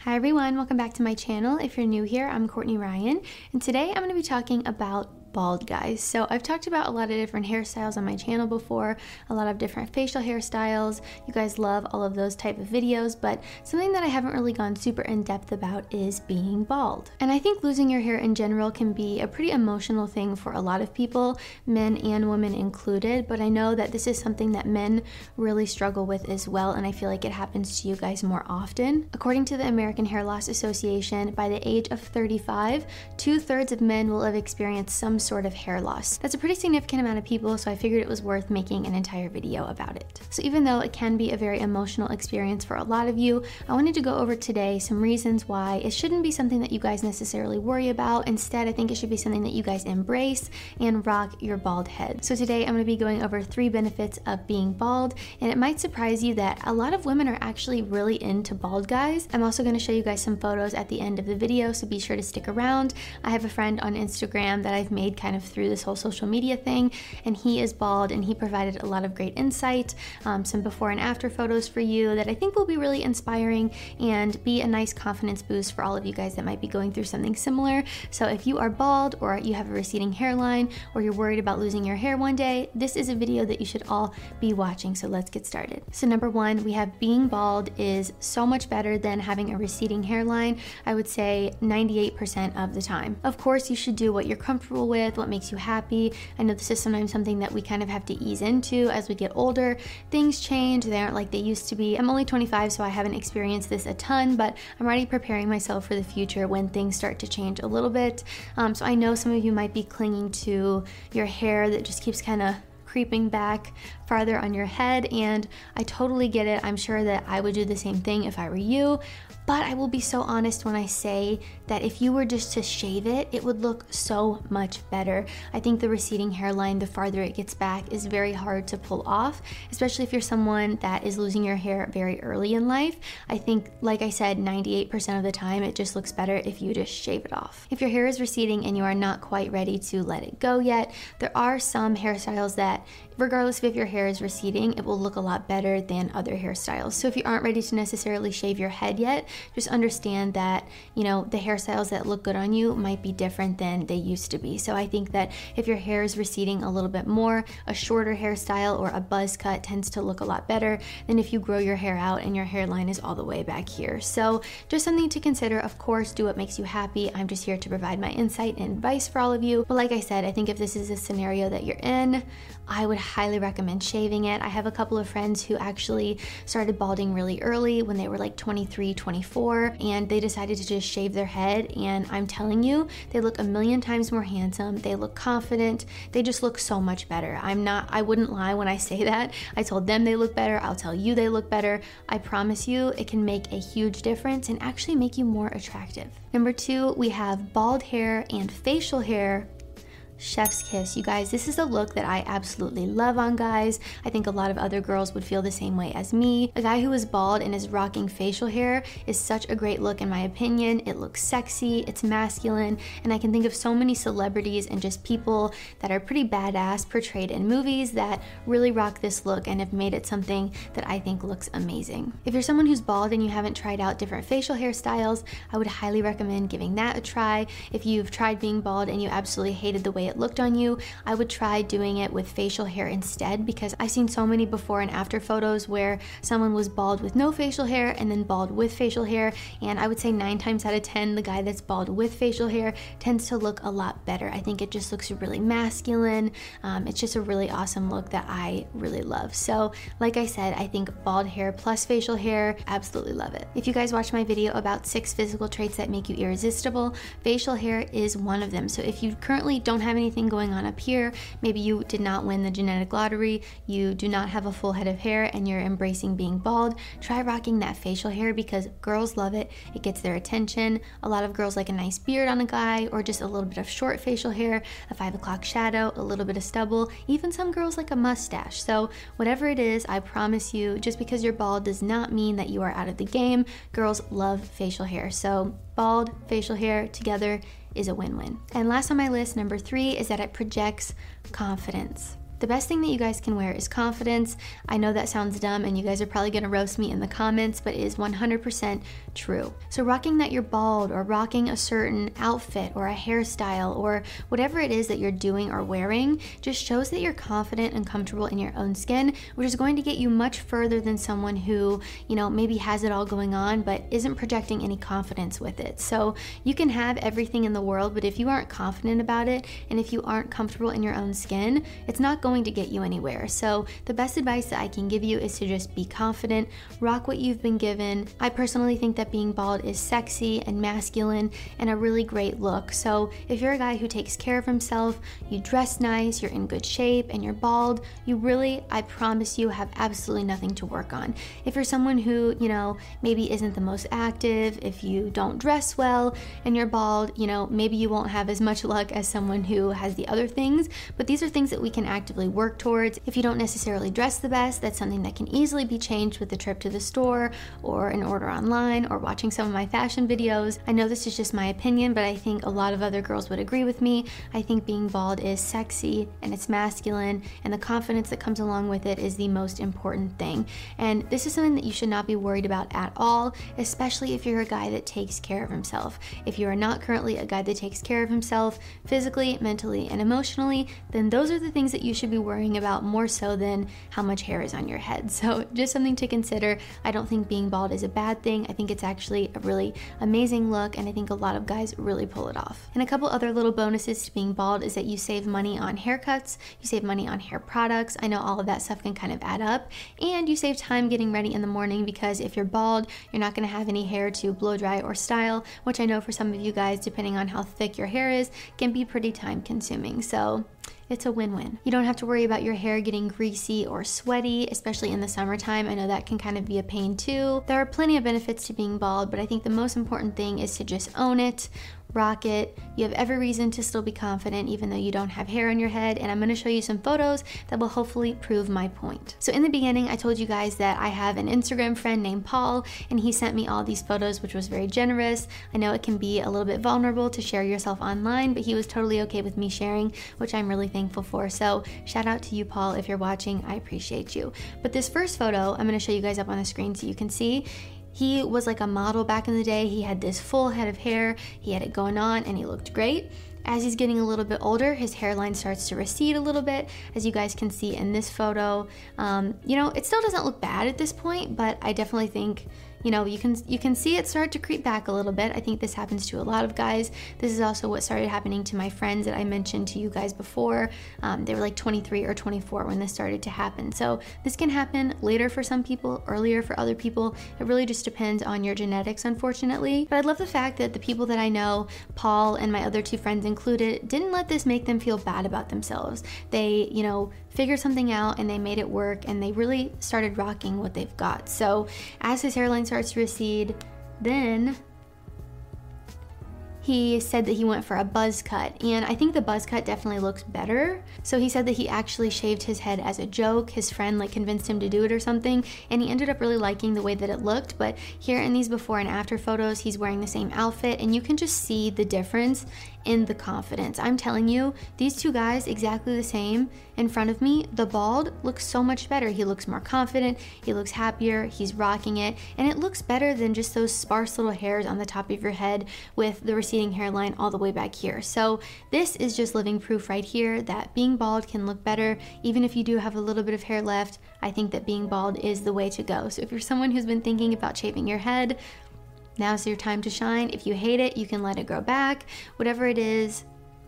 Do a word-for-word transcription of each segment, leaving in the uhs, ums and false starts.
Hi everyone, welcome back to my channel. If you're new here, I'm Courtney Ryan, and today I'm going to be talking about bald guys. So I've talked about a lot of different hairstyles on my channel before, a lot of different facial hairstyles. You guys love all of those type of videos, but something that I haven't really gone super in depth about is being bald. And I think losing your hair in general can be a pretty emotional thing for a lot of people, men and women included, but I know that this is something that men really struggle with as well, and I feel like it happens to you guys more often. According to the American Hair Loss Association, by the age of thirty-five, two-thirds of men will have experienced some sort of hair loss. That's a pretty significant amount of people, so I figured it was worth making an entire video about it. So even though it can be a very emotional experience for a lot of you, I wanted to go over today some reasons why it shouldn't be something that you guys necessarily worry about. Instead, I think it should be something that you guys embrace and rock your bald head. So today I'm going to be going over three benefits of being bald, and it might surprise you that a lot of women are actually really into bald guys. I'm also going to show you guys some photos at the end of the video, so be sure to stick around. I have a friend on Instagram that I've made kind of through this whole social media thing, and he is bald, and he provided a lot of great insight, um, some before and after photos for you that I think will be really inspiring and be a nice confidence boost for all of you guys that might be going through something similar. So if you are bald, or you have a receding hairline, or you're worried about losing your hair one day, this is a video that you should all be watching. So let's get started. So number one, we have being bald is so much better than having a receding receding hairline. I would say ninety-eight percent of the time. Of course, you should do what you're comfortable with, what makes you happy. I know this is sometimes something that we kind of have to ease into as we get older. Things change, they aren't like they used to be. I'm only twenty-five, so I haven't experienced this a ton, but I'm already preparing myself for the future when things start to change a little bit. Um, so I know some of you might be clinging to your hair that just keeps kind of creeping back farther on your head, and I totally get it. I'm sure that I would do the same thing if I were you. But I will be so honest when I say that if you were just to shave it, it would look so much better. I think the receding hairline, the farther it gets back, is very hard to pull off, especially if you're someone that is losing your hair very early in life. I think, like I said, ninety-eight percent of the time, it just looks better if you just shave it off. If your hair is receding and you are not quite ready to let it go yet, there are some hairstyles that, regardless of if your hair is receding, it will look a lot better than other hairstyles. So if you aren't ready to necessarily shave your head yet, just understand that, you know, the hairstyles that look good on you might be different than they used to be. So I think that if your hair is receding a little bit more, a shorter hairstyle or a buzz cut tends to look a lot better than if you grow your hair out and your hairline is all the way back here. So just something to consider. Of course, do what makes you happy. I'm just here to provide my insight and advice for all of you. But like I said, I think if this is a scenario that you're in, I would highly recommend shaving it. I have a couple of friends who actually started balding really early when they were like twenty-three, twenty-four, and they decided to just shave their head, and I'm telling you, they look a million times more handsome, they look confident, they just look so much better. I'm not, I wouldn't lie when I say that. I told them they look better, I'll tell you they look better. I promise you, it can make a huge difference and actually make you more attractive. Number two, we have bald hair and facial hair. Chef's kiss. You guys, this is a look that I absolutely love on guys. I think a lot of other girls would feel the same way as me. A guy who is bald and is rocking facial hair is such a great look in my opinion. It looks sexy, it's masculine, and I can think of so many celebrities and just people that are pretty badass portrayed in movies that really rock this look and have made it something that I think looks amazing. If you're someone who's bald and you haven't tried out different facial hairstyles, I would highly recommend giving that a try. If you've tried being bald and you absolutely hated the way way it looked on you, I would try doing it with facial hair instead, because I've seen so many before and after photos where someone was bald with no facial hair and then bald with facial hair, and I would say nine times out of ten, the guy that's bald with facial hair tends to look a lot better. I think it just looks really masculine. Um, it's just a really awesome look that I really love. So like I said, I think bald hair plus facial hair, absolutely love it. If you guys watched my video about six physical traits that make you irresistible, facial hair is one of them. So if you currently don't have anything going on up here, maybe you did not win the genetic lottery, you do not have a full head of hair and you're embracing being bald, try rocking that facial hair because girls love it. It gets their attention. A lot of girls like a nice beard on a guy or just a little bit of short facial hair, a five o'clock shadow, a little bit of stubble, even some girls like a mustache. So whatever it is, I promise you, just because you're bald does not mean that you are out of the game. Girls love facial hair. So bald, facial hair together is a win-win. And last on my list, number three, is that it projects confidence. The best thing that you guys can wear is confidence. I know that sounds dumb and you guys are probably gonna roast me in the comments, but it is one hundred percent true. So rocking that you're bald or rocking a certain outfit or a hairstyle or whatever it is that you're doing or wearing just shows that you're confident and comfortable in your own skin, which is going to get you much further than someone who, you know, maybe has it all going on but isn't projecting any confidence with it. So you can have everything in the world, but if you aren't confident about it and if you aren't comfortable in your own skin, it's not going to get you anywhere. So the best advice that I can give you is to just be confident, rock what you've been given. I personally think that being bald is sexy and masculine and a really great look. So if you're a guy who takes care of himself, you dress nice, you're in good shape, and you're bald, you really, I promise you, have absolutely nothing to work on. If you're someone who, you know, maybe isn't the most active, if you don't dress well and you're bald, you know, maybe you won't have as much luck as someone who has the other things, but these are things that we can actively work towards. If you don't necessarily dress the best, that's something that can easily be changed with a trip to the store or an order online or watching some of my fashion videos. I know this is just my opinion, but I think a lot of other girls would agree with me. I think being bald is sexy and it's masculine, and the confidence that comes along with it is the most important thing. And this is something that you should not be worried about at all, especially if you're a guy that takes care of himself. If you are not currently a guy that takes care of himself physically, mentally, and emotionally, then those are the things that you should be be worrying about more so than how much hair is on your head. So just something to consider. I don't think being bald is a bad thing. I think it's actually a really amazing look, and I think a lot of guys really pull it off. And a couple other little bonuses to being bald is that you save money on haircuts, you save money on hair products. I know all of that stuff can kind of add up, and you save time getting ready in the morning, because if you're bald, you're not going to have any hair to blow dry or style, which I know for some of you guys, depending on how thick your hair is, can be pretty time consuming. So it's a win-win. You don't have to worry about your hair getting greasy or sweaty, especially in the summertime. I know that can kind of be a pain too. There are plenty of benefits to being bald, but I think the most important thing is to just own it, rock it. You have every reason to still be confident even though you don't have hair on your head, and I'm gonna show you some photos that will hopefully prove my point. So in the beginning, I told you guys that I have an Instagram friend named Paul, and he sent me all these photos, which was very generous. I know it can be a little bit vulnerable to share yourself online, but he was totally okay with me sharing, which I'm really thankful for. So shout out to you, Paul, if you're watching, I appreciate you. But this first photo, I'm gonna show you guys up on the screen so you can see. He was like a model back in the day. He had this full head of hair, he had it going on, and he looked great. As he's getting a little bit older, his hairline starts to recede a little bit, as you guys can see in this photo. Um, you know, it still doesn't look bad at this point, but I definitely think, you know, you can you can see it start to creep back a little bit. I think this happens to a lot of guys. This is also what started happening to my friends that I mentioned to you guys before. Um, they were like twenty-three or twenty-four when this started to happen. So this can happen later for some people, earlier for other people. It really just depends on your genetics, unfortunately. But I love the fact that the people that I know, Paul and my other two friends included, didn't let this make them feel bad about themselves. They, you know, figured something out and they made it work, and they really started rocking what they've got. So as his hairline starts to recede, then he said that he went for a buzz cut, and I think the buzz cut definitely looks better. So he said that he actually shaved his head as a joke. His friend like convinced him to do it or something, and he ended up really liking the way that it looked. But here in these before and after photos, he's wearing the same outfit, and you can just see the difference and the confidence. I'm telling you, these two guys, exactly the same in front of me, the bald looks so much better. He looks more confident, he looks happier, he's rocking it, and it looks better than just those sparse little hairs on the top of your head with the receding hairline all the way back here. So this is just living proof right here that being bald can look better. Even if you do have a little bit of hair left, I think that being bald is the way to go. So if you're someone who's been thinking about shaving your head, now's your time to shine. If you hate it, you can let it grow back. Whatever it is,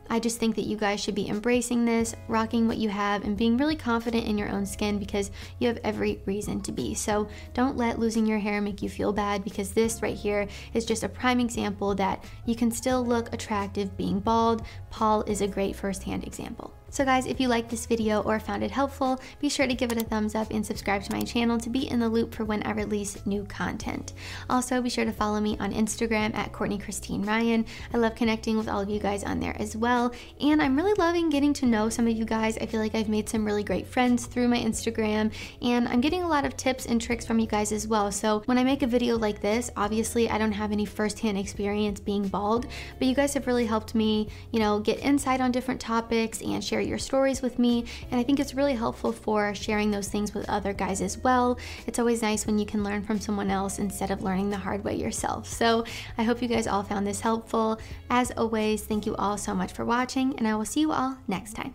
I just think that you guys should be embracing this, rocking what you have, and being really confident in your own skin because you have every reason to be. So don't let losing your hair make you feel bad, because this right here is just a prime example that you can still look attractive being bald. Paul is a great firsthand example. So guys, if you liked this video or found it helpful, be sure to give it a thumbs up and subscribe to my channel to be in the loop for when I release new content. Also, be sure to follow me on Instagram at Courtney Christine Ryan. I love connecting with all of you guys on there as well, and I'm really loving getting to know some of you guys. I feel like I've made some really great friends through my Instagram, and I'm getting a lot of tips and tricks from you guys as well. So when I make a video like this, obviously I don't have any firsthand experience being bald, but you guys have really helped me, you know, get insight on different topics and share your stories with me, and I think it's really helpful for sharing those things with other guys as well. It's always nice when you can learn from someone else instead of learning the hard way yourself. So I hope you guys all found this helpful. As always, thank you all so much for watching, and I will see you all next time.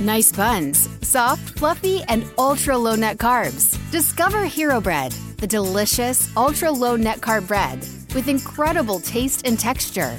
Nice buns, soft, fluffy, and ultra low net carbs. Discover Hero Bread, the delicious ultra low net carb bread with incredible taste and texture.